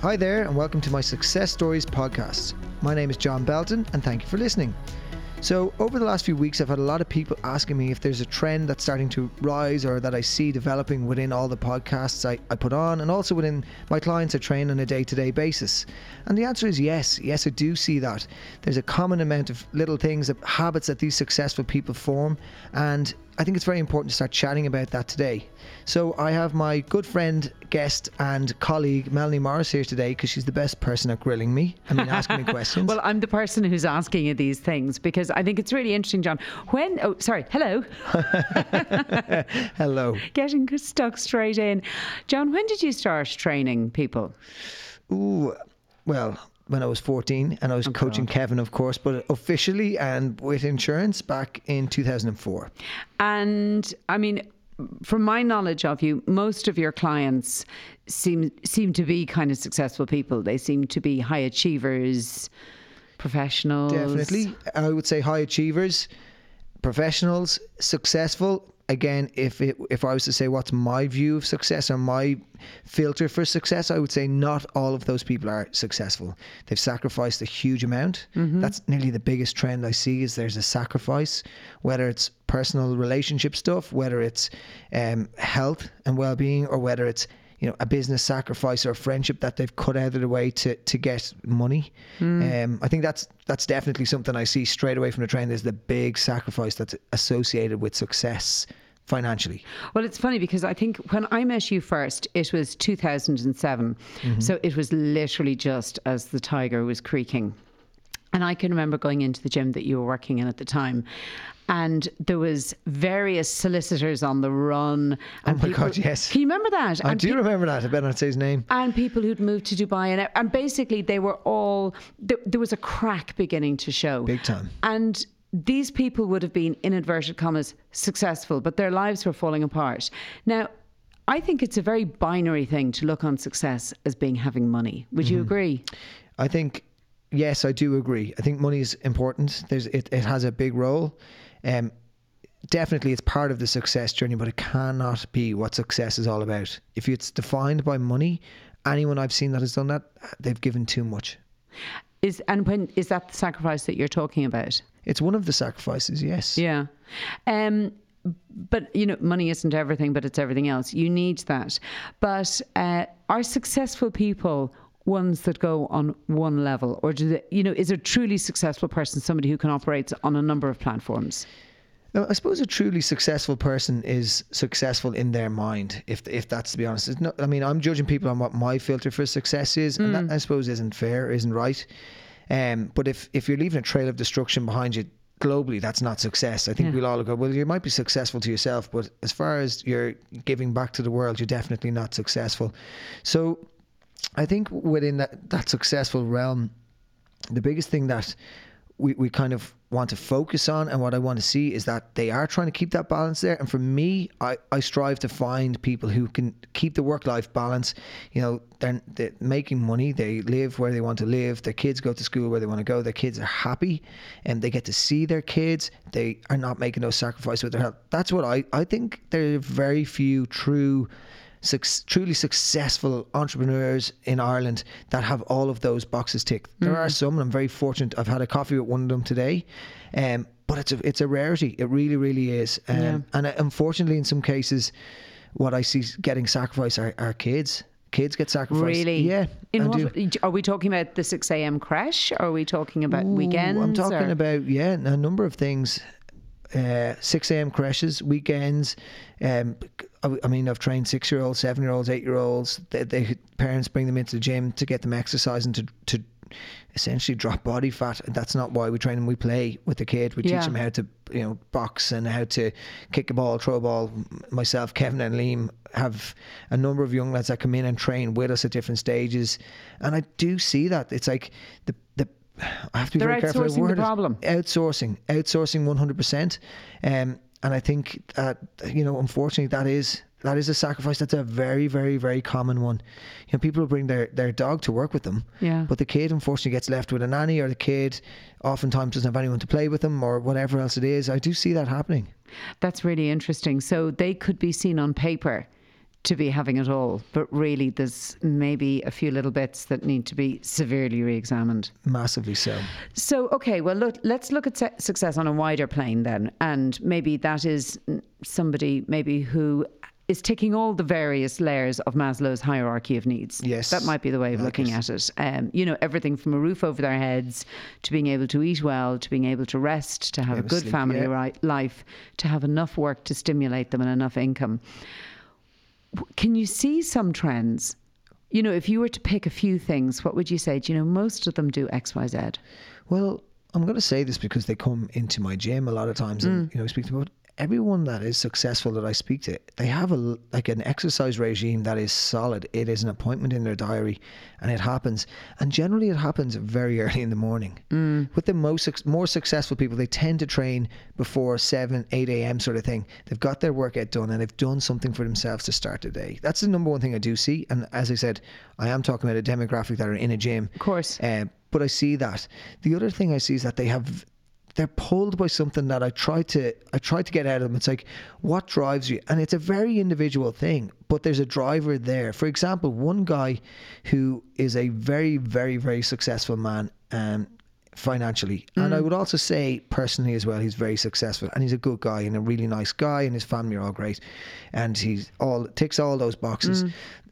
Hi there, and welcome to my Success Stories podcast. My name is John Belton, and thank you for listening. So over the last few weeks, I've had a lot of people asking me if there's a trend that's starting to rise or that I see developing within all the podcasts I put on, and also within my clients I train on a day-to-day basis. And the answer is yes. Yes, I do see that. There's a common amount of little things, habits that these successful people form, and I think it's very important to start chatting about that today. So I have my good friend, guest and colleague Melanie Morris here today because she's the best person at grilling me. I mean, asking me questions. Well, I'm the person who's asking you these things because I think it's really interesting, John. Hello. Hello. Getting stuck straight in. John, when did you start training people? When I was 14 and I was coaching Kevin, of course, but officially and with insurance back in 2004. And I mean, from my knowledge of you, most of your clients seem to be kind of successful people. They seem to be high achievers, professionals. Definitely. I would say high achievers, professionals, successful. Again, if I was to say what's my view of success or my filter for success, I would say not all of those people are successful. They've sacrificed a huge amount. Mm-hmm. That's nearly the biggest trend I see is there's a sacrifice, whether it's personal relationship stuff, whether it's health and well-being, or whether it's a business sacrifice or a friendship that they've cut out of the way to get money. Mm. I think that's definitely something I see straight away from the trend is the big sacrifice that's associated with success financially. Well, it's funny because I think when I met you first, it was 2007. Mm-hmm. So it was literally just as the tiger was creaking. And I can remember going into the gym that you were working in at the time. And there was various solicitors on the run. And God, yes. Can you remember that? I do remember that. I better not say his name. And people who'd moved to Dubai. And basically they were all, there was a crack beginning to show. Big time. And these people would have been, in inverted commas, successful, but their lives were falling apart. Now, I think it's a very binary thing to look on success as being having money. Would you agree? I think, yes, I do agree. I think money is important. It has a big role. Definitely it's part of the success journey, but it cannot be what success is all about. If it's defined by money, anyone I've seen that has done that, they've given too much. Is that the sacrifice that you're talking about? It's one of the sacrifices, yes. Yeah. But, money isn't everything, but it's everything else. You need that. But are successful people ones that go on one level, or do they, is a truly successful person somebody who can operate on a number of platforms? I suppose a truly successful person is successful in their mind, if that's to be honest. It's not, I'm judging people on what my filter for success is, and that I suppose isn't fair, isn't right. But if you're leaving a trail of destruction behind you globally, that's not success. I think we'll all go, well, you might be successful to yourself, but as far as you're giving back to the world, you're definitely not successful. So I think within that successful realm, the biggest thing that we kind of want to focus on and what I want to see is that they are trying to keep that balance there. And for me, I strive to find people who can keep the work-life balance. They're making money, they live where they want to live, their kids go to school where they want to go, their kids are happy and they get to see their kids. They are not making those sacrifices with their health. That's what I think. There are very few truly successful entrepreneurs in Ireland that have all of those boxes ticked. There are some, and I'm very fortunate. I've had a coffee with one of them today, but it's a rarity. It really, really is. And unfortunately, in some cases, what I see getting sacrificed are kids. Kids get sacrificed. Really? Yeah. Are we talking about the 6 a.m. crash? Or are we talking about weekends? I'm talking about, a number of things. 6 a.m. crashes, weekends. I've trained 6-year-olds, 7-year-olds, 8-year-olds. Parents bring them into the gym to get them exercising to essentially drop body fat. That's not why we train them. We play with the kid. We teach them how to box and how to kick a ball, throw a ball. Myself, Kevin and Liam have a number of young lads that come in and train with us at different stages. And I do see that. It's like I have to be very careful. They're outsourcing the problem. Outsourcing 100%. And I think that, unfortunately, that is a sacrifice. That's a very, very, very common one. People will bring their dog to work with them. Yeah. But the kid, unfortunately, gets left with a nanny, or the kid oftentimes doesn't have anyone to play with them, or whatever else it is. I do see that happening. That's really interesting. So they could be seen on paper to be having it all, but really there's maybe a few little bits that need to be severely re-examined. Massively so. So, okay, well, look, let's look at success on a wider plane then, and maybe that is somebody maybe who is ticking all the various layers of Maslow's hierarchy of needs. Yes. That might be the way of looking at it. You know, everything from a roof over their heads to being able to eat well, to being able to rest, to have a good family life, to have enough work to stimulate them and enough income. Can you see some trends? You know, if you were to pick a few things, what would you say? Do you know, most of them do X, Y, Z? Well, I'm going to say this because they come into my gym a lot of times and, you know, speak to them about everyone that is successful that I speak to. They have a, like an exercise regime that is solid. It is an appointment in their diary and it happens. And generally it happens very early in the morning. With the more successful people, they tend to train before 7, 8 a.m. sort of thing. They've got their workout done and they've done something for themselves to start the day. That's the number one thing I do see. And as I said, I am talking about a demographic that are in a gym. Of course. But I see that. The other thing I see is that they have... they're pulled by something that I try to get out of them. It's like, what drives you? And it's a very individual thing, but there's a driver there. For example, one guy who is a very, very, very successful man financially. And I would also say personally as well, he's very successful and he's a good guy and a really nice guy and his family are all great. And he's ticks all those boxes.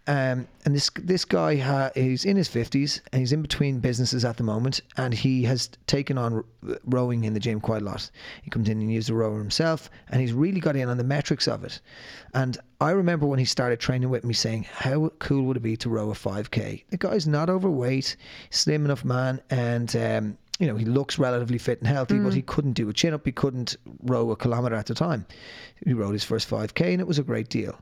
And this guy is in his 50s and he's in between businesses at the moment, and he has taken on rowing in the gym quite a lot. He comes in and uses the rower himself, and he's really got in on the metrics of it. And I remember when he started training with me saying, how cool would it be to row a 5K? The guy's not overweight, slim enough man, and you know, he looks relatively fit and healthy, but he couldn't do a chin-up. He couldn't row a kilometre at a time. He rowed his first 5K and it was a great deal.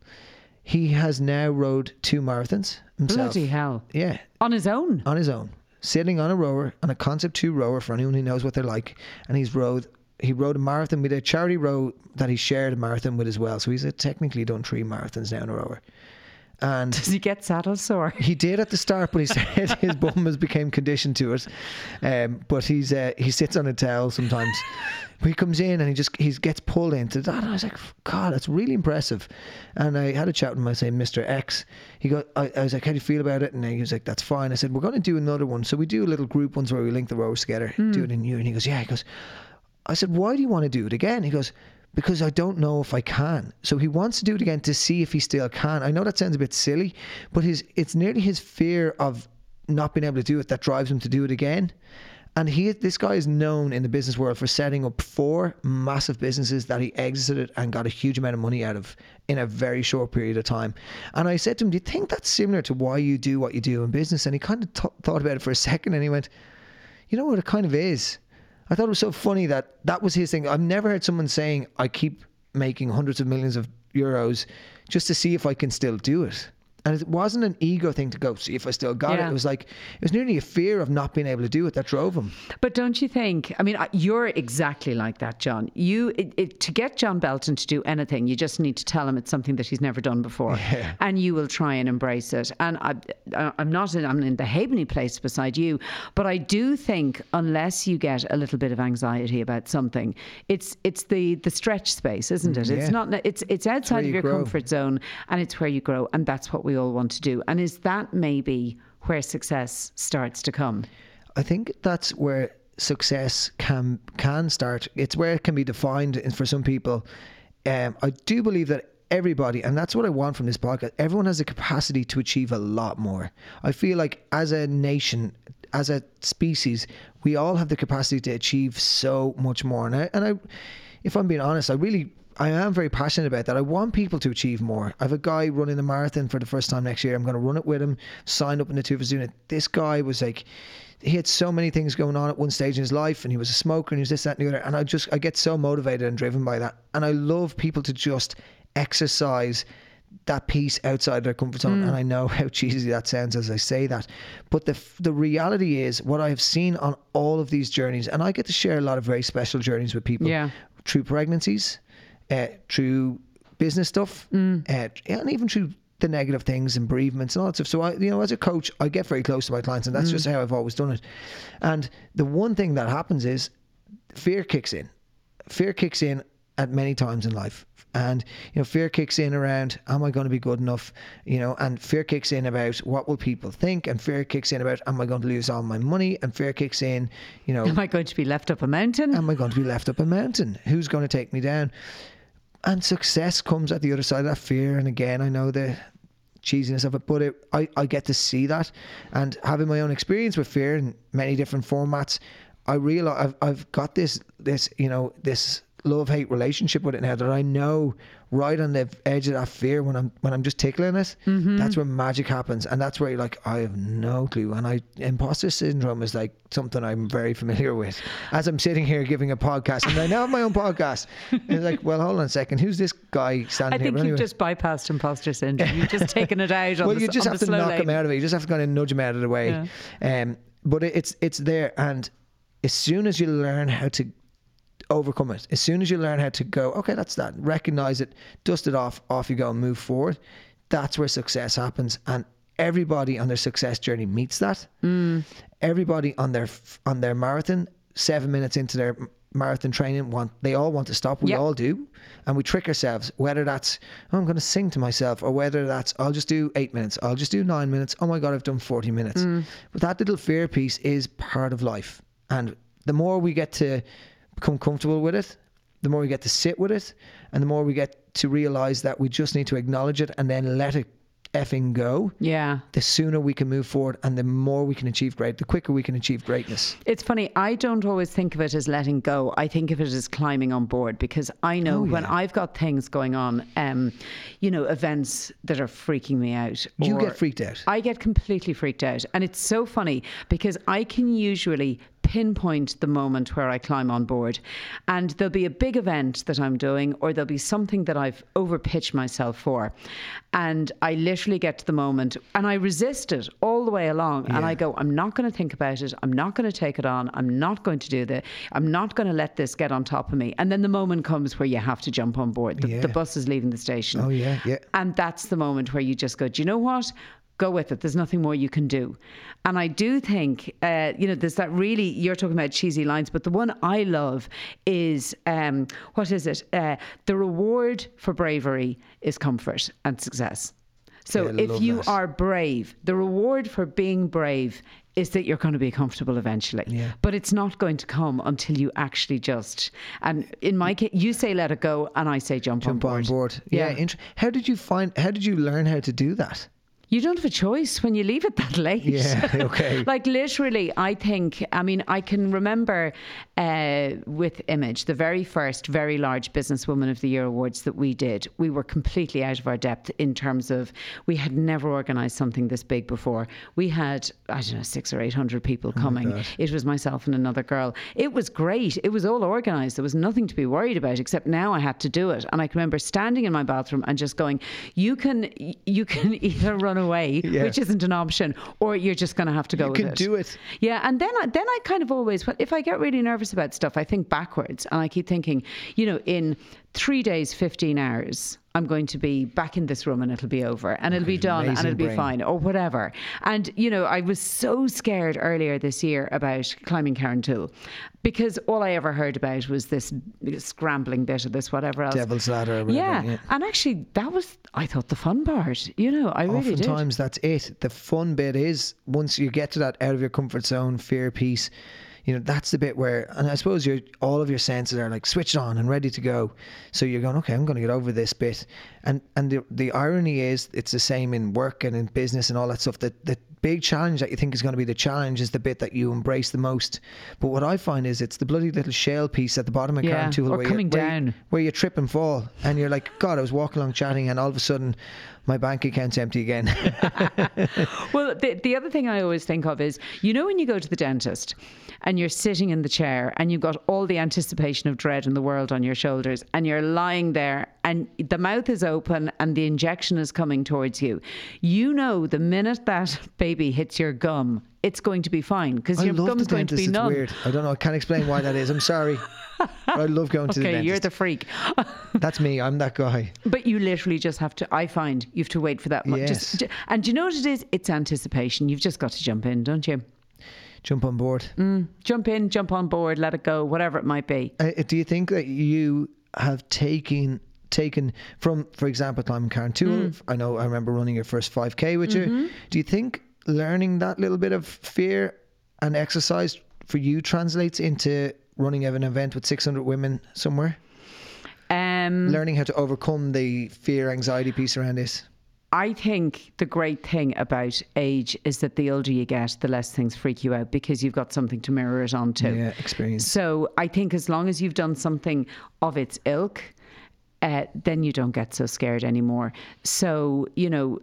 He has now rowed 2 marathons himself. Bloody hell. Yeah. On his own? On his own. Sitting on a rower, on a Concept 2 rower, for anyone who knows what they're like. And he rowed a marathon with a charity row that he shared a marathon with as well. So he's technically done 3 marathons now in a rower. And does he get saddle sore? He did at the start, but he said his bum has become conditioned to it. But he's he sits on a towel sometimes. He comes in and he gets pulled into that. And I was like, God, that's really impressive. And I had a chat with him. I say, Mr. X. I was like, how do you feel about it? And he was like, that's fine. I said, we're going to do another one. So we do little group ones where we link the rowers together, do it in you. And he goes, yeah. He goes, I said, why do you want to do it again? He goes, because I don't know if I can. So he wants to do it again to see if he still can. I know that sounds a bit silly, but it's nearly his fear of not being able to do it that drives him to do it again. And this guy is known in the business world for setting up 4 massive businesses that he exited and got a huge amount of money out of in a very short period of time. And I said to him, do you think that's similar to why you do what you do in business? And he kind of thought about it for a second and he went, you know what, it kind of is. I thought it was so funny that was his thing. I've never heard someone saying, I keep making hundreds of millions of euros just to see if I can still do it. And it wasn't an ego thing to go see if I still got it. It was like, it was nearly a fear of not being able to do it that drove him. But don't you think, I mean, you're exactly like that, John. To get John Belton to do anything, you just need to tell him it's something that he's never done before. Yeah. And you will try and embrace it. And I'm in the Haveney place beside you, but I do think unless you get a little bit of anxiety about something, it's the stretch space, isn't it? Yeah. It's outside of your comfort zone, and it's where you grow. And that's what we all want to do. And is that maybe where success starts to come? I think that's where success can start. It's where it can be defined for some people. I do believe that everybody, and that's what I want from this podcast, everyone has the capacity to achieve a lot more. I feel like as a nation, as a species, we all have the capacity to achieve so much more. And I, if I'm being honest, I am very passionate about that. I want people to achieve more. I have a guy running a marathon for the first time next year. I'm going to run it with him, signed up in the 2 of his unit. This guy was like, he had so many things going on at one stage in his life, and he was a smoker and he was this, that, and the other. And I get so motivated and driven by that. And I love people to just exercise that piece outside their comfort zone. And I know how cheesy that sounds as I say that, but the reality is what I have seen on all of these journeys, and I get to share a lot of very special journeys with people through pregnancies, through business stuff, and even through the negative things and bereavements and all that stuff. So I, you know, as a coach, I get very close to my clients, and that's just how I've always done it. And the one thing that happens is fear kicks in. at many times in life. And, you know, fear kicks in around, am I going to be good enough? You know, and fear kicks in about what will people think? And fear kicks in about, am I going to lose all my money? And fear kicks in, you know, am I going to be left up a mountain? Am I going to be left up a mountain? Who's going to take me down? And success comes at the other side of that fear. And again, I know the cheesiness of it, but I get to see that. And having my own experience with fear in many different formats, I realize I've got this, you know, this love-hate relationship with it now, that I know right on the edge of that fear, when I'm just tickling it, mm-hmm. that's where magic happens. And that's where you're like, I have no clue. And imposter syndrome is like something I'm very familiar with. As I'm sitting here giving a podcast, and I now have my own podcast, it's like, well, hold on a second, who's this guy standing here? I think you've just bypassed imposter syndrome. You've just taken it out on the slow lane. Well, you just have to knock him out of it. You just have to kind of nudge him out of the way. Yeah. But it's there. And as soon as you learn how to overcome it, as soon as you learn how to go, okay, that's that, recognize it, dust it off you go, and move forward, that's where success happens. And everybody on their success journey meets that. Everybody on their marathon, 7 minutes into their marathon training, they all want to stop. We yep. all do, and we trick ourselves, whether that's, oh, I'm going to sing to myself, or whether that's, I'll just do 8 minutes, I'll just do 9 minutes, oh my god, I've done 40 minutes. But that little fear piece is part of life, and the more we get to become comfortable with it, the more we get to sit with it, and the more we get to realize that we just need to acknowledge it and then let it effing go. Yeah. The sooner we can move forward, and the more we can achieve great, the quicker we can achieve greatness. It's funny, I don't always think of it as letting go. I think of it as climbing on board, because I know when I've got things going on, you know, events that are freaking me out. You get freaked out. I get completely freaked out. And it's so funny, because I can usually pinpoint the moment where I climb on board, and there'll be a big event that I'm doing, or there'll be something that I've overpitched myself for, and I literally get to the moment and I resist it all the way along. Yeah. And I go, I'm not going to think about it, I'm not going to take it on, I'm not going to do that, I'm not going to let this get on top of me. And then the moment comes where you have to jump on board. The bus is leaving the station. Oh yeah, yeah. And that's the moment where you just go, do you know what? Go with it. There's nothing more you can do. And I do think, you know, there's that really, you're talking about cheesy lines, but the one I love is, what is it? The reward for bravery is comfort and success. So if you are brave, the reward for being brave is that you're going to be comfortable eventually. Yeah. But it's not going to come until you actually just, and in my case, you say let it go, and I say jump on board. Yeah. How did you learn how to do that? You don't have a choice when you leave it that late. Yeah, okay. Like literally, I can remember with Image, the very first very large Businesswoman of the Year awards that we did, we were completely out of our depth in terms of, we had never organised something this big before. We had, I don't know, 600 or 800 people coming. Oh, it was myself and another girl. It was great. It was all organised. There was nothing to be worried about, except now I had to do it. And I can remember standing in my bathroom and just going, you can either run away, which isn't an option, or you're just going to have to go with it. You can do it. Yeah, and then I kind of always, if I get really nervous about stuff, I think backwards, and I keep thinking, you know, in 3 days, 15 hours, I'm going to be back in this room, and it'll be over, and it'll be done, and it'll be fine, or whatever. And, you know, I was so scared earlier this year about climbing Carn Tool, because all I ever heard about was this scrambling bit of this whatever else. Devil's Ladder. Or whatever, yeah. And actually that was, I thought, the fun part, you know, I really did. Oftentimes that's it. The fun bit is, once you get to that out of your comfort zone, fear piece, you know, that's the bit where, and I suppose all of your senses are like switched on and ready to go. So you're going, okay, I'm going to get over this bit. And the irony is, it's the same in work and in business and all that stuff. The big challenge that you think is going to be the challenge is the bit that you embrace the most. But what I find is, it's the bloody little shell piece at the bottom of Carn Tool, where you trip and fall, and you're like, God, I was walking along chatting, and all of a sudden my bank account's empty again. Well, the other thing I always think of is, you know, when you go to the dentist and you're sitting in the chair and you've got all the anticipation of dread in the world on your shoulders, and you're lying there and the mouth is open and the injection is coming towards you, you know, the minute that baby hits your gum, it's going to be fine, because your gum's going to be numb. It's weird. I don't know. I can't explain why that is. I'm sorry. I love going to the dentist. Okay, you're the freak. That's me. I'm that guy. But you literally just have to, I find, you have to wait for that. Yes. And do you know what it is? It's anticipation. You've just got to jump in, don't you? Jump on board. Jump in, jump on board, let it go, whatever it might be. Do you think that you have taken from, for example, climbing Carn Tool. I know I remember running your first 5K with you. Do you think learning that little bit of fear and exercise for you translates into running of an event with 600 women somewhere? Learning how to overcome the fear, anxiety piece around this. I think the great thing about age is that the older you get, the less things freak you out because you've got something to mirror it onto. Yeah, experience. So I think as long as you've done something of its ilk, then you don't get so scared anymore. So, you know,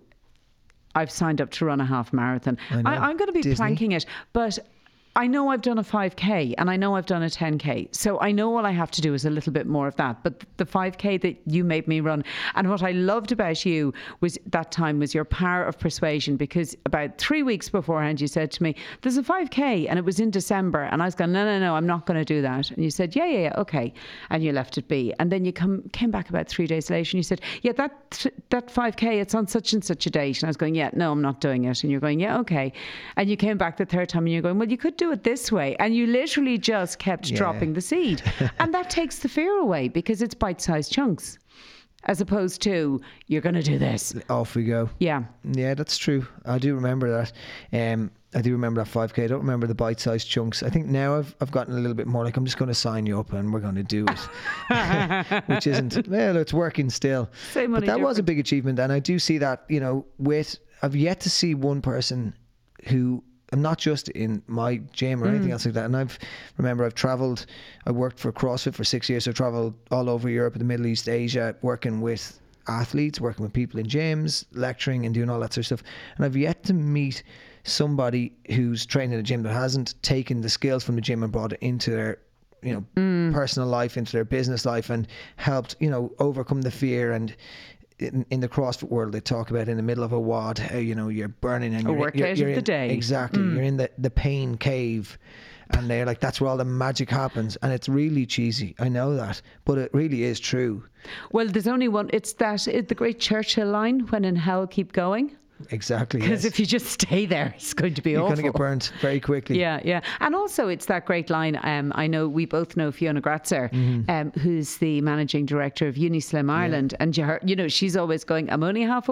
I've signed up to run a half marathon. I'm going to be Disney. Planking it, but I know I've done a 5K and I know I've done a 10K. So I know all I have to do is a little bit more of that. But the 5K that you made me run, and what I loved about you was that time was your power of persuasion, because about 3 weeks beforehand you said to me, there's a 5K, and it was in December. And I was going, no, I'm not going to do that. And you said, yeah, okay. And you left it be. And then you came back about 3 days later and you said, yeah, that 5K, it's on such and such a date. And I was going, yeah, no, I'm not doing it. And you're going, yeah, okay. And you came back the third time and you're going, well, you could do it this way, and you literally just kept dropping the seed. And that takes the fear away because it's bite-sized chunks as opposed to you're going to do this, off we go. Yeah, that's true. I do remember that. I do remember that 5K. I don't remember the bite-sized chunks. I think now I've gotten a little bit more like, I'm just going to sign you up and we're going to do it. Which isn't, well, it's working still. Same, but that was a big achievement. And I do see that, you know, I've yet to see one person who, I'm not just in my gym or anything else like that. And I've traveled, I worked for CrossFit for 6 years. So I traveled all over Europe, the Middle East, Asia, working with athletes, working with people in gyms, lecturing and doing all that sort of stuff. And I've yet to meet somebody who's trained in a gym that hasn't taken the skills from the gym and brought it into their, you know, personal life, into their business life, and helped, you know, overcome the fear. And in the CrossFit world, they talk about in the middle of a WOD, how, you know, you're burning and you're in the day. Exactly. You're in the pain cave, and they're like, that's where all the magic happens. And it's really cheesy. I know that, but it really is true. Well, there's only one. It's the great Churchill line, when in hell, keep going. Exactly. Because if you just stay there, it's going to be awful. You're going to get burnt very quickly. Yeah. And also it's that great line. I know we both know Fiona Gratzer, who's the managing director of Unislim Ireland. And you know, she's always going, I'm only half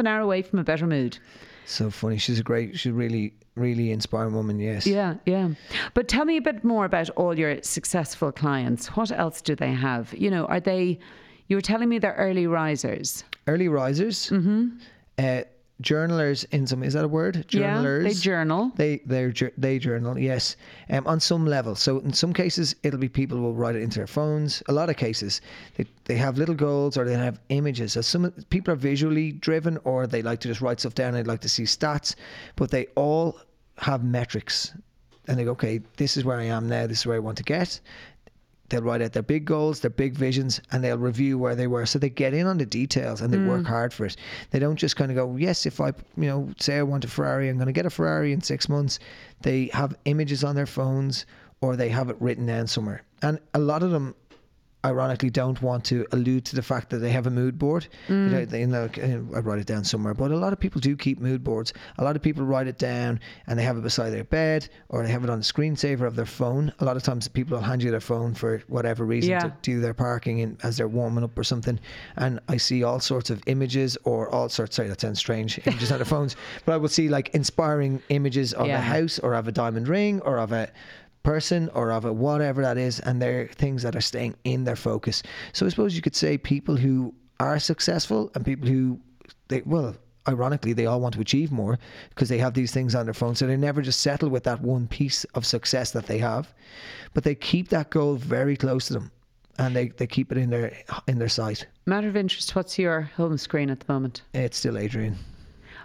an hour away from a better mood. So funny. She's a really, really inspiring woman. Yes. Yeah. But tell me a bit more about all your successful clients. What else do they have? You know, you were telling me they're early risers. Early risers. Journalers in some, is that a word? Journalers. Yeah, they journal. They journal, yes. On some level. So in some cases, it'll be people will write it into their phones. A lot of cases, they have little goals, or they have images. So some people are visually driven, or they like to just write stuff down. They'd like to see stats, but they all have metrics. And they go, okay, this is where I am now. This is where I want to get. They'll write out their big goals, their big visions, and they'll review where they were. So they get in on the details and they work hard for it. They don't just kind of go, yes, if I, you know, say I want a Ferrari, I'm going to get a Ferrari in 6 months. They have images on their phones, or they have it written down somewhere. And a lot of them, ironically, don't want to allude to the fact that they have a mood board. I write it down somewhere. But a lot of people do keep mood boards. A lot of people write it down and they have it beside their bed, or they have it on the screensaver of their phone. A lot of times people will hand you their phone for whatever reason to do their parking in, as they're warming up or something. And I see all sorts of images, or all sorts, sorry, that sounds strange, images on their phones. But I will see like inspiring images of a house, or of a diamond ring, or of a person, or of a whatever that is, and they're things that are staying in their focus. So I suppose you could say people who are successful, and people who ironically, they all want to achieve more because they have these things on their phone. So they never just settle with that one piece of success that they have, but they keep that goal very close to them, and they keep it in their sight. Matter of interest, what's your home screen at the moment? It's still Adrian.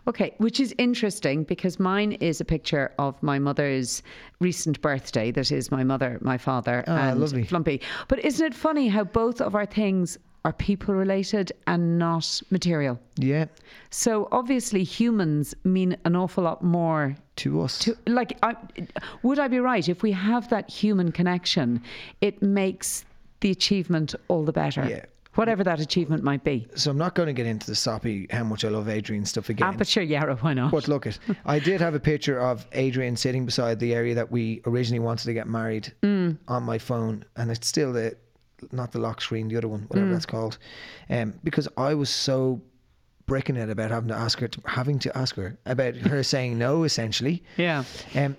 Okay, which is interesting, because mine is a picture of my mother's recent birthday. That is my mother, my father, and lovely. Flumpy. But isn't it funny how both of our things are people related and not material? Yeah. So obviously humans mean an awful lot more to us. Would I be right? If we have that human connection, it makes the achievement all the better. Yeah. Whatever that achievement might be. So I'm not going to get into the soppy how much I love Adrian stuff again. But sure, yeah, why not? But look, I did have a picture of Adrian sitting beside the area that we originally wanted to get married on my phone. And it's still the not the lock screen, the other one, whatever that's called, because I was so breaking it about having to ask her about her saying no, essentially. Yeah.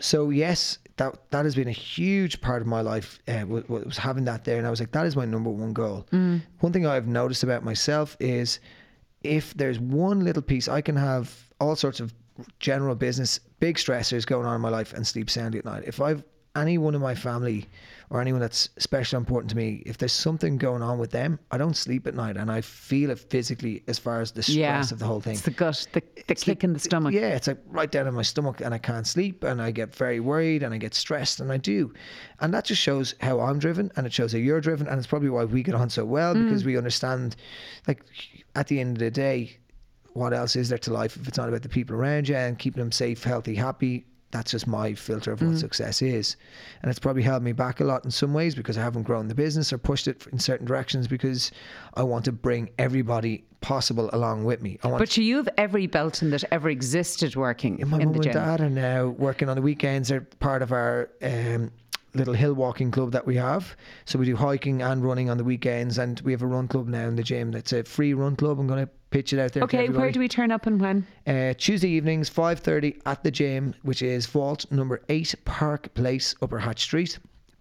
So yes, that has been a huge part of my life, was having that there, and I was like, that is my number one goal. One thing I've noticed about myself is, if there's one little piece, I can have all sorts of general business, big stressors going on in my life, and sleep soundly at night. If I've anyone in my family or anyone that's special important to me, if there's something going on with them, I don't sleep at night, and I feel it physically as far as the stress of the whole thing. It's the gut, the kick in the stomach. Yeah, it's like right down in my stomach, and I can't sleep, and I get very worried, and I get stressed, and I do. And that just shows how I'm driven, and it shows how you're driven, and it's probably why we get on so well, because we understand, like, at the end of the day, what else is there to life if it's not about the people around you and keeping them safe, healthy, happy. That's just my filter of what success is. And it's probably held me back a lot in some ways, because I haven't grown the business or pushed it in certain directions, because I want to bring everybody possible along with me. But you have every Belton that ever existed working in the gym. My mum and dad are now working on the weekends. They're part of our little hill walking club that we have. So we do hiking and running on the weekends, and we have a run club now in the gym. That's a free run club. I'm going to pitch it out there. Okay, where do we turn up and when? Tuesday evenings, 5:30 at the gym, which is Vault No. 8 Park Place, Upper Hatch Street.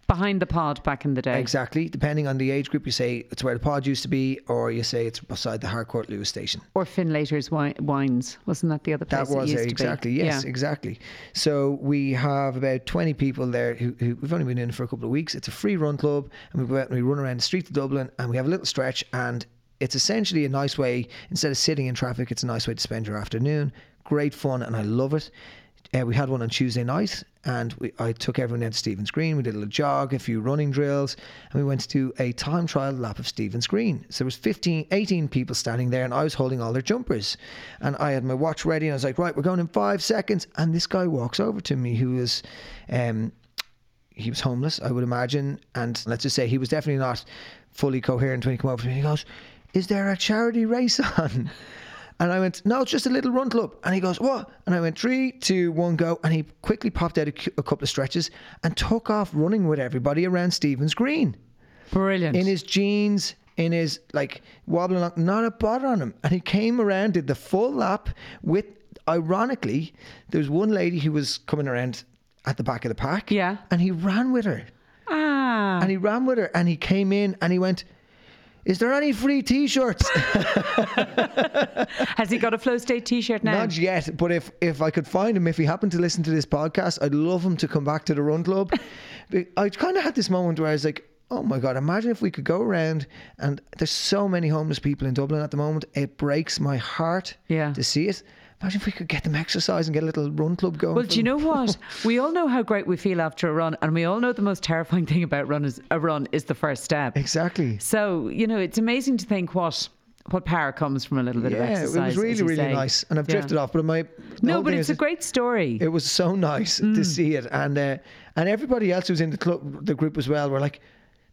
Behind the pod back in the day. Exactly. Depending on the age group, you say it's where the pod used to be, or you say it's beside the Harcourt Lewis station. Or Finlater's Wines. Wasn't that the other place that used to be? Exactly. Yes, yeah. Exactly. So we have about 20 people there who we've only been in for a couple of weeks. It's a free run club, and we go out and we run around the streets of Dublin, and we have a little stretch, and it's essentially a nice way, instead of sitting in traffic, it's a nice way to spend your afternoon. Great fun, and I love it. We had one on Tuesday night, and I took everyone down to Stevens Green. We did a little jog, a few running drills, and we went to do a time trial lap of Stevens Green. So there was 18 people standing there, and I was holding all their jumpers. And I had my watch ready, and I was like, right, we're going in 5 seconds. And this guy walks over to me who was... he was homeless, I would imagine. And let's just say he was definitely not fully coherent when he came over to me. He goes, is there a charity race on? And I went, no, it's just a little run club. And he goes, what? And I went, 3, 2, 1, go. And he quickly popped out a couple of stretches and took off running with everybody around Stevens Green. Brilliant. In his jeans, in his, like, wobbling along, not a bother on him. And he came around, did the full lap with, ironically, there was one lady who was coming around at the back of the pack. Yeah. And he ran with her. Ah. And he ran with her, and he came in, and he went, is there any free t-shirts? Has he got a Flowstate t-shirt now? Not yet, but if I could find him, if he happened to listen to this podcast, I'd love him to come back to the run club. I kind of had this moment where I was like, oh my God, imagine if we could go around, and there's so many homeless people in Dublin at the moment. It breaks my heart to see it. Imagine if we could get them exercise and get a little run club going. Well, do you know what? We all know how great we feel after a run, and we all know the most terrifying thing about a run is the first step. Exactly. So, you know, it's amazing to think what power comes from a little bit of exercise. Yeah, it was really, really nice. And I've drifted off, but it's a great story. It was so nice to see it. And everybody else who was in the group as well were like,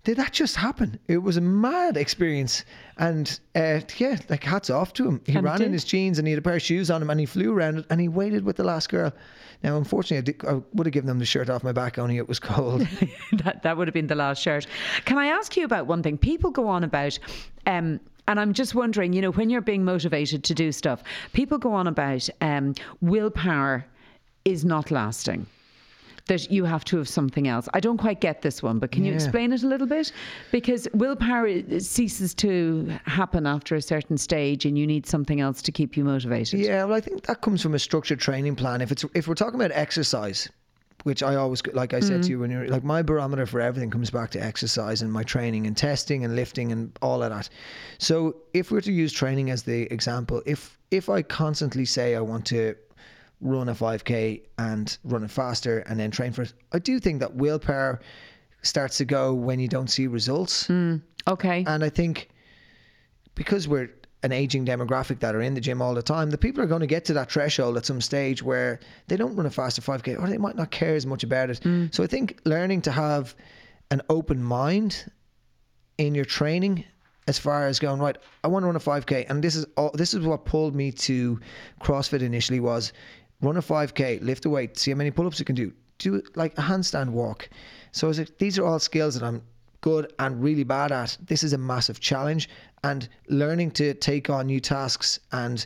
did that just happen? It was a mad experience. And like, hats off to him. He ran in his jeans, and he had a pair of shoes on him, and he flew around it, and he waited with the last girl. Now, unfortunately, I would have given them the shirt off my back, only it was cold. that would have been the last shirt. Can I ask you about one thing? People go on about, and I'm just wondering, you know, when you're being motivated to do stuff, people go on about willpower is not lasting, that you have to have something else. I don't quite get this one, but can you explain it a little bit? Because willpower ceases to happen after a certain stage, and you need something else to keep you motivated. Yeah, well, I think that comes from a structured training plan. If we're talking about exercise, which I always, like I said to you, when you're like, my barometer for everything comes back to exercise and my training and testing and lifting and all of that. So if we're to use training as the example, if I constantly say I want to run a 5k and run it faster and then train for it, I do think that willpower starts to go when you don't see results. Okay. And I think because we're an aging demographic that are in the gym all the time, the people are going to get to that threshold at some stage where they don't run a faster 5k, or they might not care as much about it. So I think learning to have an open mind in your training, as far as going, right, I want to run a 5k, and this is what pulled me to CrossFit initially, was run a 5k, lift a weight, see how many pull-ups you can do, like a handstand walk. So I was like, these are all skills that I'm good and really bad at, this is a massive challenge. And learning to take on new tasks and,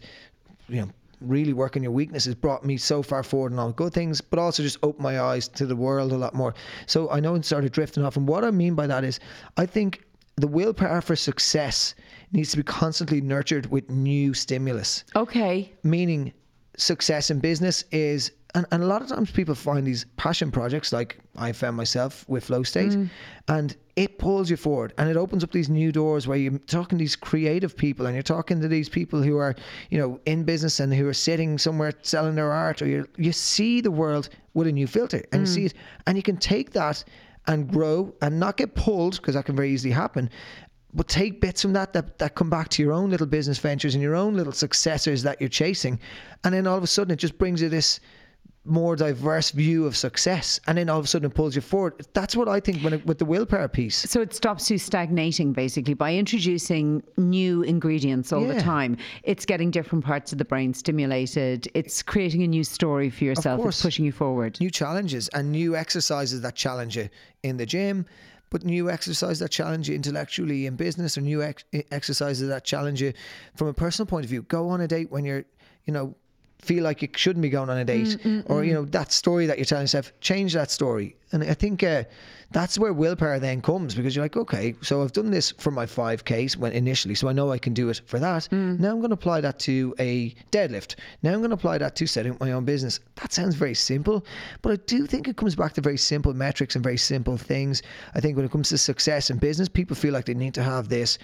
you know, really working your weaknesses brought me so far forward and all good things, but also just opened my eyes to the world a lot more. So I know it started drifting off. And what I mean by that is, I think the willpower for success needs to be constantly nurtured with new stimulus. Okay. Meaning success in business is, and a lot of times people find these passion projects, like I found myself with Flowstate, and it pulls you forward and it opens up these new doors where you're talking to these creative people and you're talking to these people who are, you know, in business and who are sitting somewhere selling their art, or you see the world with a new filter and you see it, and you can take that and grow and not get pulled, because that can very easily happen. But take bits from that come back to your own little business ventures and your own little successors that you're chasing. And then all of a sudden it just brings you this more diverse view of success, and then all of a sudden it pulls you forward. That's what I think with the willpower piece. So it stops you stagnating, basically, by introducing new ingredients all the time. It's getting different parts of the brain stimulated. It's creating a new story for yourself. It's pushing you forward. New challenges and new exercises that challenge you in the gym, but new exercises that challenge you intellectually in business, or new exercises that challenge you from a personal point of view. Go on a date when you're, you know, feel like you shouldn't be going on a date, or, you know, that story that you're telling yourself, change that story. And I think that's where willpower then comes, because you're like, okay, so I've done this for my 5Ks when initially, so I know I can do it for that. Now I'm going to apply that to a deadlift. Now I'm going to apply that to setting up my own business. That sounds very simple, but I do think it comes back to very simple metrics and very simple things. I think when it comes to success in business, people feel like they need to have this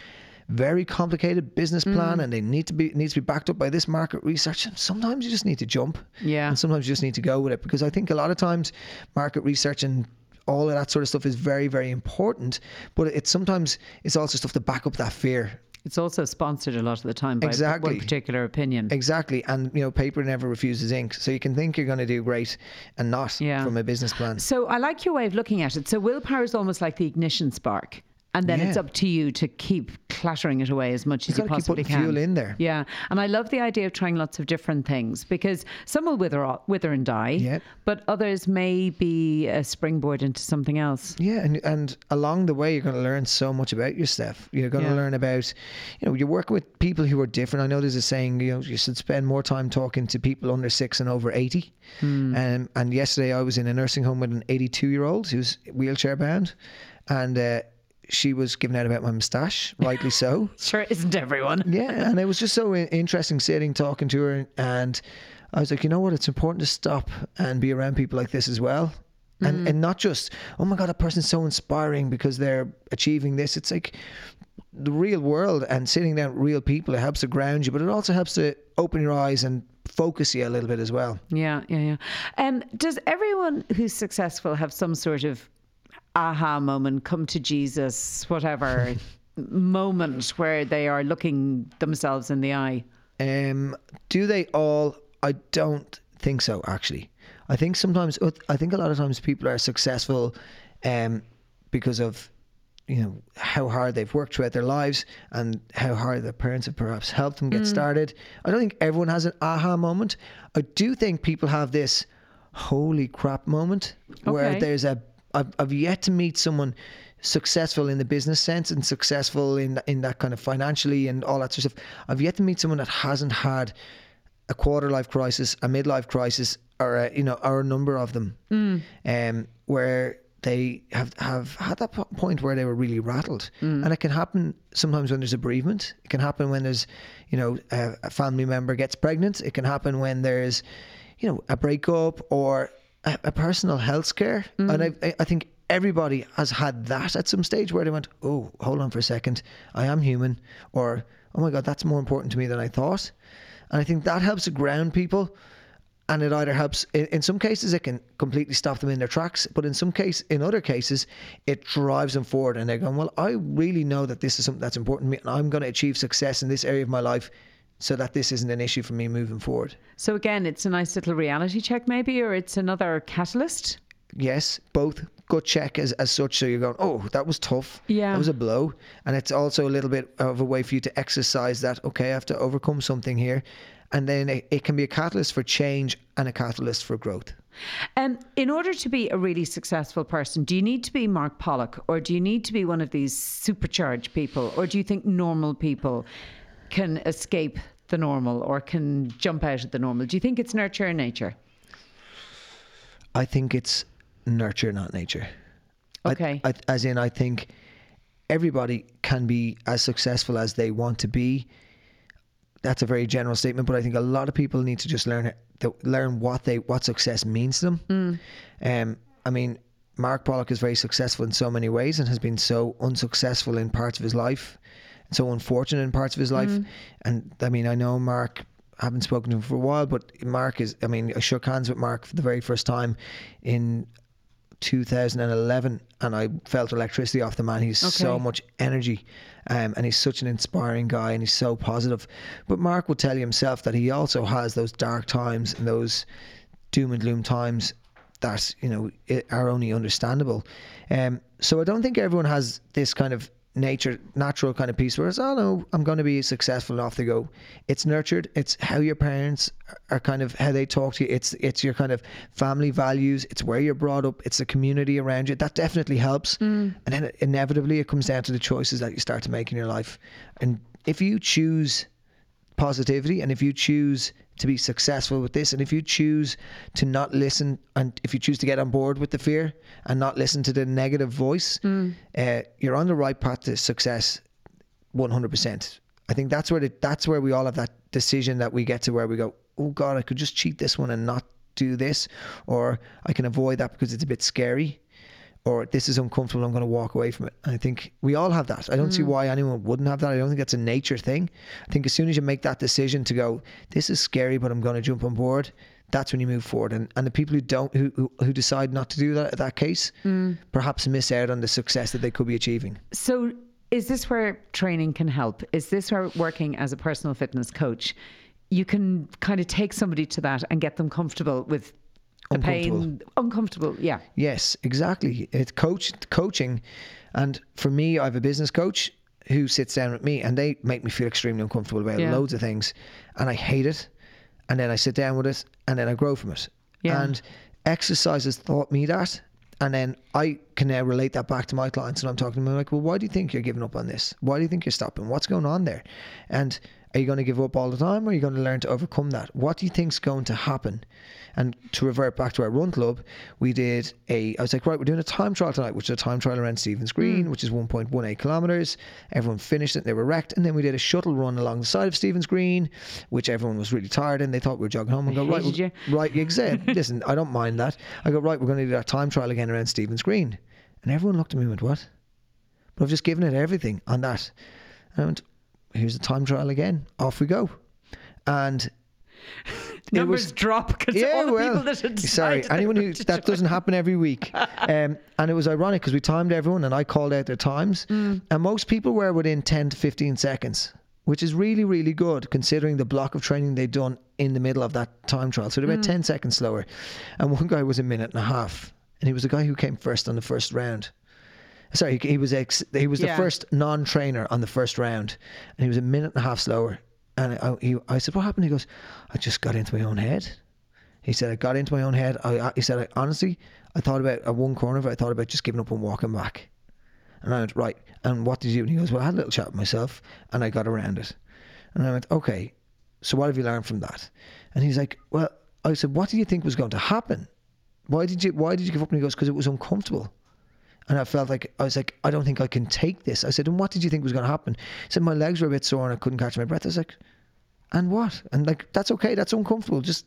very complicated business plan, and they needs to be backed up by this market research. And sometimes you just need to jump, and sometimes you just need to go with it, because I think a lot of times market research and all of that sort of stuff is very, very important, but it's sometimes it's also stuff to back up that fear. It's also sponsored a lot of the time by one particular opinion. Exactly. And, you know, paper never refuses ink. So you can think you're going to do great and not from a business plan. So I like your way of looking at it. So willpower is almost like the ignition spark. And then it's up to you to keep clattering it away as much as you possibly can. Keep putting fuel in there. Yeah. And I love the idea of trying lots of different things, because some will wither and die, but others may be a springboard into something else. Yeah. And along the way, you're going to learn so much about yourself. You're going to learn about, you know, you're working with people who are different. I know there's a saying, you know, you should spend more time talking to people under 6 and over 80. And yesterday I was in a nursing home with an 82-year-old who's wheelchair bound, and she was giving out about my moustache, rightly so. Sure isn't everyone. Yeah, and it was just so interesting sitting, talking to her, and I was like, you know what, it's important to stop and be around people like this as well. And not just, oh my God, that person's so inspiring because they're achieving this. It's like the real world, and sitting down with real people, it helps to ground you, but it also helps to open your eyes and focus you a little bit as well. Yeah. Does everyone who's successful have some sort of aha moment, come to Jesus, whatever moment where they are looking themselves in the eye? Do they all? I don't think so, actually. I think a lot of times people are successful because of, you know, how hard they've worked throughout their lives and how hard their parents have perhaps helped them get started. I don't think everyone has an aha moment. I do think people have this holy crap moment where there's a, I've yet to meet someone successful in the business sense and successful in that kind of financially and all that sort of stuff. I've yet to meet someone that hasn't had a quarter-life crisis, a midlife crisis, or a number of them, where they have had that point where they were really rattled. And it can happen sometimes when there's a bereavement. It can happen when there's, you know, a family member gets pregnant. It can happen when there's, you know, a breakup or a personal health scare. And I think everybody has had that at some stage where they went, oh, hold on for a second, I am human, or, oh my God, that's more important to me than I thought. And I think that helps to ground people, and it either helps, in some cases it can completely stop them in their tracks, but in other cases it drives them forward, and they're going, well, I really know that this is something that's important to me, and I'm going to achieve success in this area of my life, so that this isn't an issue for me moving forward. So again, it's a nice little reality check maybe, or it's another catalyst? Yes, both. Gut check as such. So you're going, oh, that was tough. Yeah. That was a blow. And it's also a little bit of a way for you to exercise that, okay, I have to overcome something here. And then it can be a catalyst for change and a catalyst for growth. In order to be a really successful person, do you need to be Mark Pollock, or do you need to be one of these supercharged people, or do you think normal people can escape the normal or can jump out of the normal? Do you think it's nurture and nature? I think it's nurture, not nature. Okay. I think everybody can be as successful as they want to be. That's a very general statement, but I think a lot of people need to just learn what success means to them. I mean, Mark Pollock is very successful in so many ways and has been so unsuccessful in parts of his life, and so unfortunate in parts of his life. And I mean, I know Mark, I haven't spoken to him for a while, but Mark is, I mean, I shook hands with Mark for the very first time in 2011, and I felt electricity off the man. He's so much energy, and he's such an inspiring guy, and he's so positive. But Mark will tell you himself that he also has those dark times and those doom and gloom times that, you know, are only understandable. So I don't think everyone has this kind of natural kind of piece where it's, oh no, I'm going to be successful, and off they go. It's nurtured. It's how your parents are kind of, how they talk to you. It's your kind of family values. It's where you're brought up. It's the community around you. That definitely helps. And then inevitably it comes down to the choices that you start to make in your life. And if you choose positivity, and if you choose to be successful with this, and if you choose to not listen, and if you choose to get on board with the fear and not listen to the negative voice, you're on the right path to success 100%. I think that's where we all have that decision that we get to where we go, oh God, I could just cheat this one and not do this, or I can avoid that because it's a bit scary, or this is uncomfortable, I'm going to walk away from it. And I think we all have that. I don't see why anyone wouldn't have that. I don't think that's a nature thing. I think as soon as you make that decision to go, this is scary, but I'm going to jump on board, that's when you move forward. And the people who don't, who decide not to do that at that case, perhaps miss out on the success that they could be achieving. So is this where training can help? Is this where working as a personal fitness coach, you can kind of take somebody to that and get them comfortable with the pain, uncomfortable, yeah. Yes, exactly. It's coaching. And for me, I have a business coach who sits down with me, and they make me feel extremely uncomfortable about loads of things. And I hate it. And then I sit down with it, and then I grow from it. Yeah. And exercise has taught me that. And then I can now relate that back to my clients. And I'm talking to them like, well, why do you think you're giving up on this? Why do you think you're stopping? What's going on there? And are you going to give up all the time, or are you going to learn to overcome that? What do you think's going to happen? And to revert back to our run club, we did I was like, right, we're doing a time trial tonight, which is a time trial around Stevens Green, which is 1.18 kilometers. Everyone finished it, they were wrecked. And then we did a shuttle run along the side of Stevens Green, which everyone was really tired and they thought we were jogging home, and go, right, exactly. Listen, I don't mind that. I go, right, we're going to do our time trial again around Stevens Green. And everyone looked at me and went, what? But I've just given it everything on that. And I went, here's the time trial again. Off we go. And numbers drop because all the people that had decided. Sorry, anyone who that doesn't happen every week. And it was ironic because we timed everyone, and I called out their times, and most people were within 10 to 15 seconds, which is really, really good considering the block of training they'd done in the middle of that time trial. So they're about 10 seconds slower. And one guy was a minute and a half, and he was the guy who came first on the first round. Sorry, he was the first non-trainer on the first round, and he was a minute and a half slower. And I said, what happened? He goes, I just got into my own head. He said, I got into my own head. He said, honestly, I thought about at one corner of it, I thought about just giving up and walking back. And I went, right, and what did you do? And he goes, well, I had a little chat with myself, and I got around it. And I went, okay, so what have you learned from that? And he's like, well, I said, what do you think was going to happen? Why did you give up? And he goes, because it was uncomfortable. And I felt like, I was like, I don't think I can take this. I said, and what did you think was going to happen? He said, my legs were a bit sore and I couldn't catch my breath. I was like, and what? And like, that's okay. That's uncomfortable. It's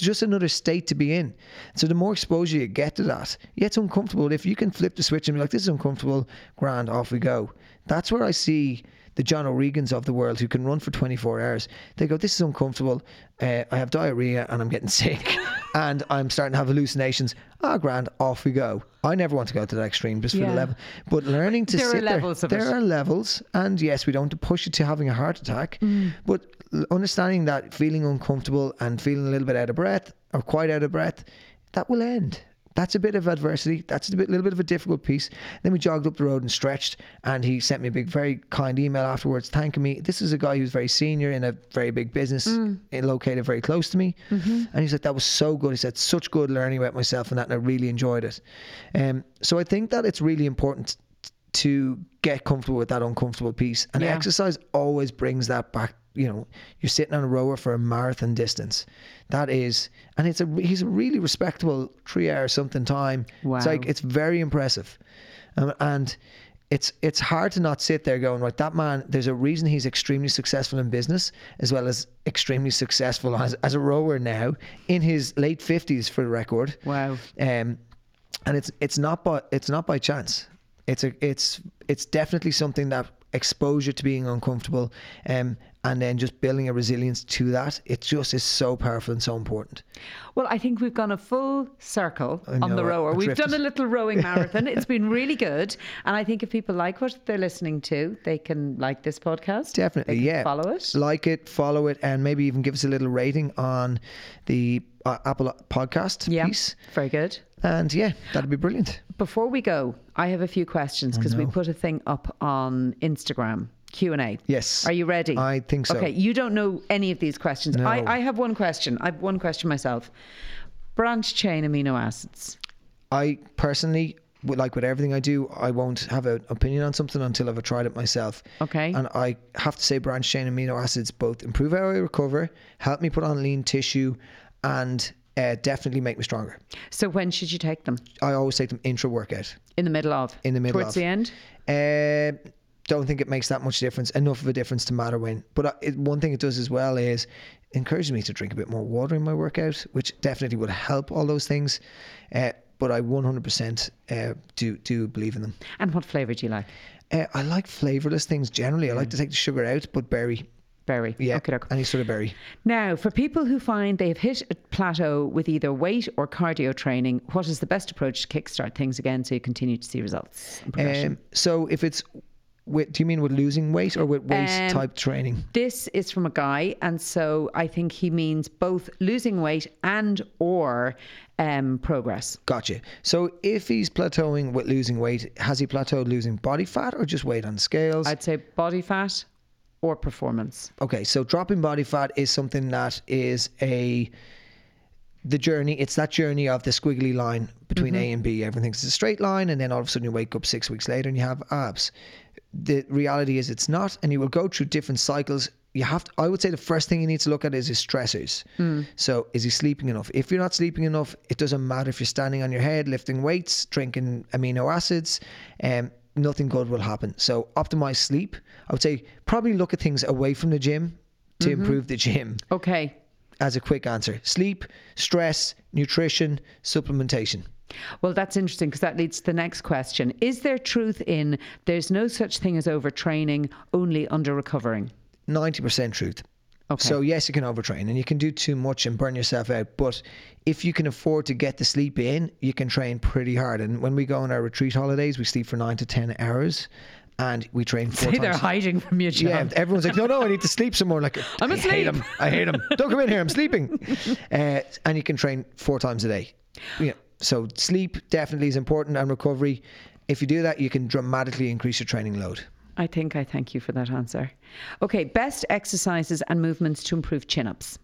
just another state to be in. So the more exposure you get to that, yeah, it's uncomfortable. If you can flip the switch and be like, this is uncomfortable, grand, off we go. That's where I see the John O'Regans of the world who can run for 24 hours. They go, this is uncomfortable. I have diarrhea and I'm getting sick and I'm starting to have hallucinations. Ah, grand, off we go. I never want to go to that extreme just for the level. But learning to sit there. There are levels. And yes, we don't have to push it to having a heart attack. But understanding that feeling uncomfortable and feeling a little bit out of breath or quite out of breath, that will end. That's a bit of adversity. That's a little bit of a difficult piece. Then we jogged up the road and stretched, and he sent me a big, very kind email afterwards thanking me. This is a guy who's very senior in a very big business, located very close to me. Mm-hmm. And he's like, that was so good. He said, such good learning about myself and that, and I really enjoyed it. So I think that it's really important to get comfortable with that uncomfortable piece. And exercise always brings that back. You know, you're sitting on a rower for a marathon distance. That is, and it's he's a really respectable 3 hour something time. Wow. It's like, it's very impressive. And it's hard to not sit there going, right, that man, there's a reason he's extremely successful in business as well as extremely successful as a rower now in his late 50s for the record. Wow. And it's not by chance. It's definitely something that exposure to being uncomfortable, and then just building a resilience to that. It just is so powerful and so important. Well, I think we've gone a full circle on the rower. We've done a little rowing marathon. It's been really good. And I think if people like what they're listening to, they can like this podcast. Definitely, yeah. Follow it. Like it, follow it, and maybe even give us a little rating on the Apple podcast piece. Very good. And yeah, that'd be brilliant. Before we go, I have a few questions because we put a thing up on Instagram. Q&A. Yes. Are you ready? I think so. Okay, you don't know any of these questions. No. I have one question. I have one question myself. Branch chain amino acids. I personally, like with everything I do, I won't have an opinion on something until I've tried it myself. Okay. And I have to say branch chain amino acids both improve how I recover, help me put on lean tissue, and definitely make me stronger. So when should you take them? I always take them intra-workout. In the middle of? In the middle of. Towards the end? Don't think it makes that much difference, enough of a difference to matter when. But one thing it does as well is encourages me to drink a bit more water in my workout, which definitely would help all those things. But I 100% do believe in them. And what flavour do you like? I like flavourless things generally. I like to take the sugar out, but berry. Berry. Yeah, any sort of berry. Now, for people who find they've hit a plateau with either weight or cardio training, what is the best approach to kickstart things again so you continue to see results and progression? So if it's... do you mean with losing weight or with weight type training? This is from a guy, and so I think he means both losing weight and or progress. Gotcha. So if he's plateauing with losing weight, has he plateaued losing body fat or just weight on scales? I'd say body fat or performance. Okay, so dropping body fat is something that is the journey. It's that journey of the squiggly line between A and B. Everything's a straight line, and then all of a sudden you wake up 6 weeks later and you have abs. The reality is it's not, and you will go through different cycles. I would say the first thing you need to look at is his stressors. So is he sleeping enough? If you're not sleeping enough, it doesn't matter if you're standing on your head, lifting weights, drinking amino acids, nothing good will happen. So optimize sleep. I would say probably look at things away from the gym to improve the gym. Okay. As a quick answer. Sleep, stress, nutrition, supplementation. Well, that's interesting because that leads to the next question. Is there truth in there's no such thing as overtraining, only under-recovering? 90% truth. Okay. So yes, you can overtrain and you can do too much and burn yourself out. But if you can afford to get the sleep in, you can train pretty hard. And when we go on our retreat holidays, we sleep for 9 to 10 hours. And we train 4 times. They're hiding from your job. Yeah, everyone's like, no, I need to sleep some more. Like, I'm asleep. I hate him. Don't come in here, I'm sleeping. And you can train 4 times a day. Yeah. So sleep definitely is important, and recovery. If you do that, you can dramatically increase your training load. I think I thank you for that answer. Okay, best exercises and movements to improve chin-ups.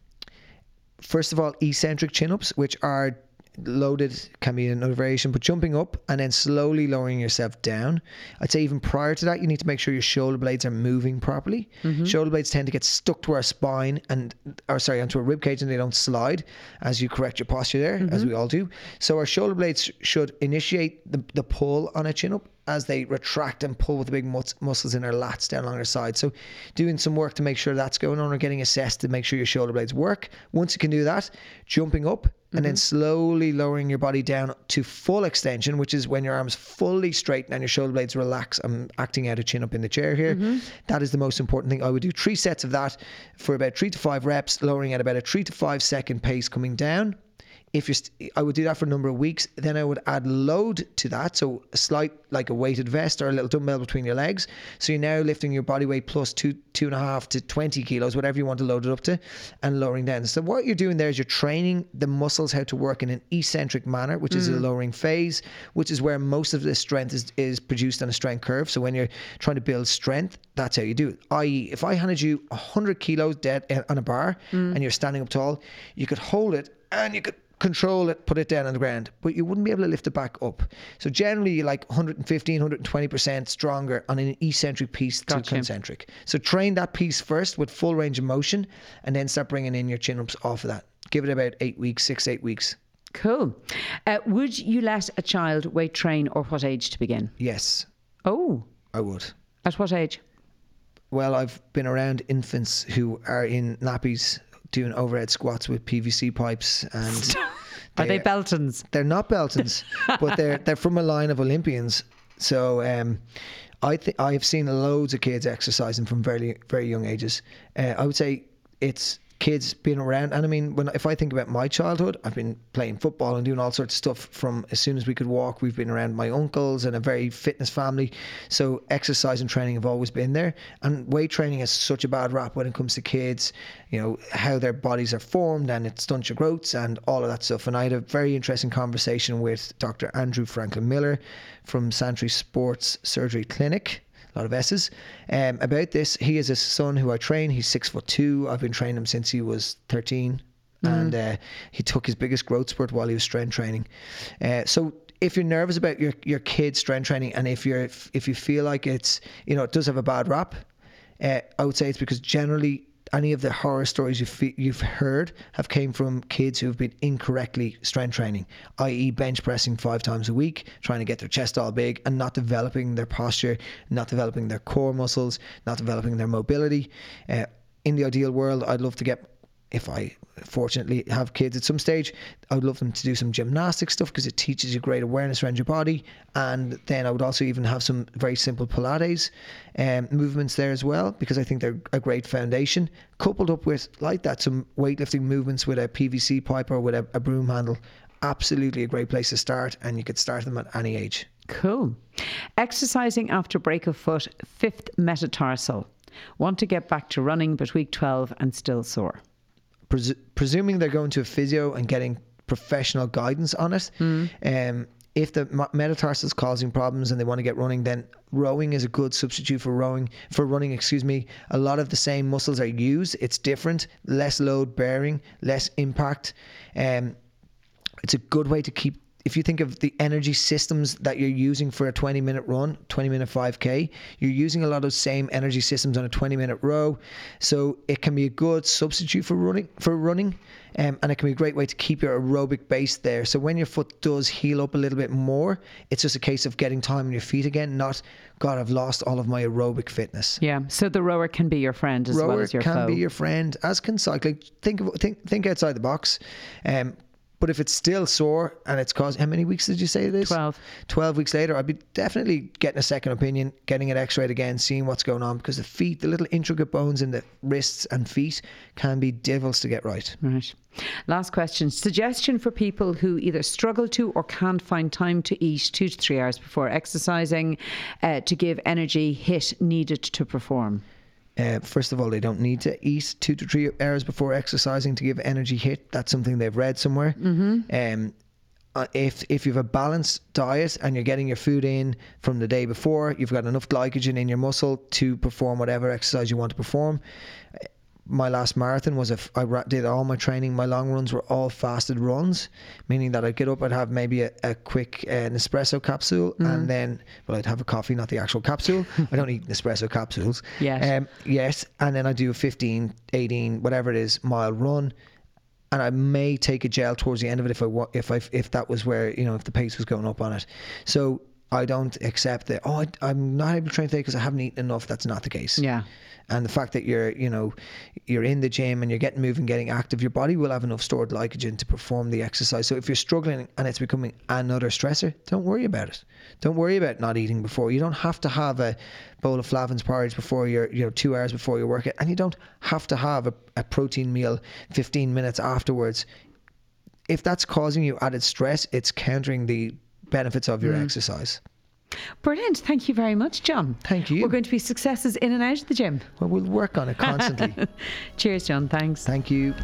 First of all, eccentric chin-ups, which are loaded, can be another variation, but jumping up and then slowly lowering yourself down. I'd say even prior to that, you need to make sure your shoulder blades are moving properly. Shoulder blades tend to get stuck to our spine onto a rib cage, and they don't slide as you correct your posture there, as we all do. So our shoulder blades should initiate the pull on a chin up as they retract and pull with the big muscles in our lats down along our side. So doing some work to make sure that's going on, or getting assessed to make sure your shoulder blades work. Once you can do that, jumping up and then slowly lowering your body down to full extension, which is when your arms fully straighten and your shoulder blades relax. I'm acting out a chin up in the chair here. That is the most important thing. I would do 3 sets of that for about 3 to 5 reps, lowering at about a 3 to 5 second pace coming down. If you're, I would do that for a number of weeks. Then I would add load to that. So a slight, like a weighted vest or a little dumbbell between your legs. So you're now lifting your body weight plus 2.5 to 20 kilos, whatever you want to load it up to, and lowering down. So what you're doing there is you're training the muscles how to work in an eccentric manner, which is a lowering phase, which is where most of the strength is produced on a strength curve. So when you're trying to build strength, that's how you do it. I.e., if I handed you 100 kilos dead on a bar and you're standing up tall, you could hold it and you could control it, put it down on the ground, but you wouldn't be able to lift it back up. So generally like 115, 120% stronger on an eccentric piece to concentric. So train that piece first with full range of motion and then start bringing in your chin-ups off of that. Give it about 8 weeks, 6-8 weeks. Cool. Would you let a child weight train, or what age to begin? Yes. Oh. I would. At what age? Well, I've been around infants who are in nappies doing overhead squats with PVC pipes, and are they Beltons? They're not Beltons, but they're from a line of Olympians. So I've seen loads of kids exercising from very, very young ages. I would say it's kids being around, and I mean, if I think about my childhood, I've been playing football and doing all sorts of stuff from as soon as we could walk. We've been around my uncles and a very fitness family, so exercise and training have always been there. And weight training has such a bad rap when it comes to kids, you know, how their bodies are formed and it stunts your growths and all of that stuff. And I had a very interesting conversation with Dr. Andrew Franklin Miller from Santry Sports Surgery Clinic, a lot of S's, about this. He is a son who I train. He's 6'2". I've been training him since he was 13. And he took his biggest growth spurt while he was strength training. So if you're nervous about your kid's strength training, and if you feel like it's, you know, it does have a bad rap, I would say it's because generally any of the horror stories you've heard have came from kids who have been incorrectly strength training, i.e. bench pressing 5 times a week, trying to get their chest all big and not developing their posture, not developing their core muscles, not developing their mobility. In the ideal world, I'd love to get, if I fortunately have kids at some stage, I would love them to do some gymnastic stuff because it teaches you great awareness around your body. And then I would also even have some very simple Pilates movements there as well, because I think they're a great foundation, coupled up with like that, some weightlifting movements with a PVC pipe or with a broom handle. Absolutely a great place to start, and you could start them at any age. Cool. Exercising after break of foot, 5th metatarsal. Want to get back to running, but week 12 and still sore. Presuming they're going to a physio and getting professional guidance on it. If the metatarsal is causing problems and they want to get running, then rowing is a good substitute for running. A lot of the same muscles are used. It's different, less load bearing, less impact. It's a good way to keep, if you think of the energy systems that you're using for a 20-minute run, 20-minute 5K, you're using a lot of those same energy systems on a 20-minute row. So it can be a good substitute for running, and it can be a great way to keep your aerobic base there. So when your foot does heal up a little bit more, it's just a case of getting time on your feet again, not, God, I've lost all of my aerobic fitness. Yeah, so the rower can be your friend as well as your foe. Rower can be your friend, as can cycling. Think outside the box. But if it's still sore and it's caused, how many weeks did you say it is? 12. 12 weeks later, I'd be definitely getting a second opinion, getting it x-rayed again, seeing what's going on, because the feet, the little intricate bones in the wrists and feet can be devils to get right. Right. Last question. Suggestion for people who either struggle to or can't find time to eat 2 to 3 hours before exercising to give energy hit needed to perform. First of all, they don't need to eat 2 to 3 hours before exercising to give energy hit. That's something they've read somewhere. If you have a balanced diet and you're getting your food in from the day before, you've got enough glycogen in your muscle to perform whatever exercise you want to perform. My last marathon was, I did all my training, my long runs were all fasted runs, meaning that I'd get up, I'd have maybe a quick Nespresso capsule, and then, well, I'd have a coffee, not the actual capsule. I don't eat Nespresso capsules. Yes. And then I do a 15, 18, whatever it is, mile run. And I may take a gel towards the end of it if that was where, you know, if the pace was going up on it. So I don't accept that, I'm not able to train today because I haven't eaten enough. That's not the case. Yeah. And the fact that you're in the gym and you're getting moving, getting active, your body will have enough stored glycogen to perform the exercise. So if you're struggling and it's becoming another stressor, don't worry about it. Don't worry about not eating before. You don't have to have a bowl of Flavin's porridge before your, 2 hours before your workout. And you don't have to have a protein meal 15 minutes afterwards. if that's causing you added stress, it's countering the benefits of your exercise. Brilliant. Thank you very much, John. Thank you. We're going to be successes in and out of the gym. Well, we'll work on it constantly. Cheers, John. Thanks. Thank you.